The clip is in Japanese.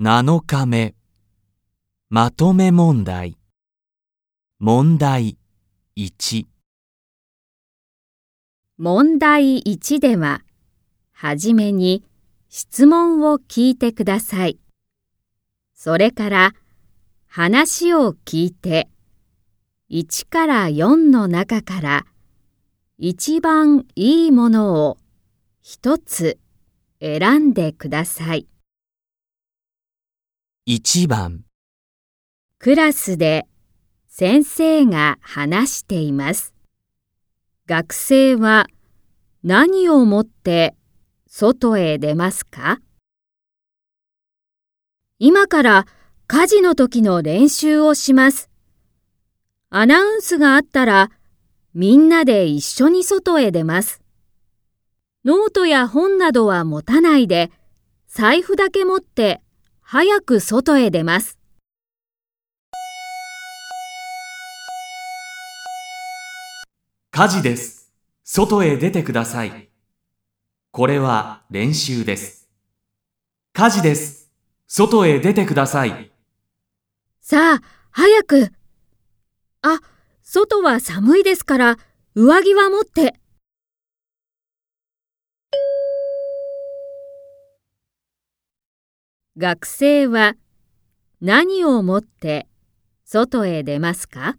7日目、まとめ問題。問題1。問題1では、はじめに質問を聞いてください。それから、話を聞いて、1から4の中から、一番いいものを一つ選んでください。1番、クラスで先生が話しています。学生は何を持って外へ出ますか？今から家事の時の練習をします。アナウンスがあったらみんなで一緒に外へ出ます。ノートや本などは持たないで、財布だけ持って早く外へ出ます。家事です。外へ出てください。これは練習です。家事です。外へ出てください。さあ、早く。あ、外は寒いですから、上着は持って。学生は何を持って外へ出ますか？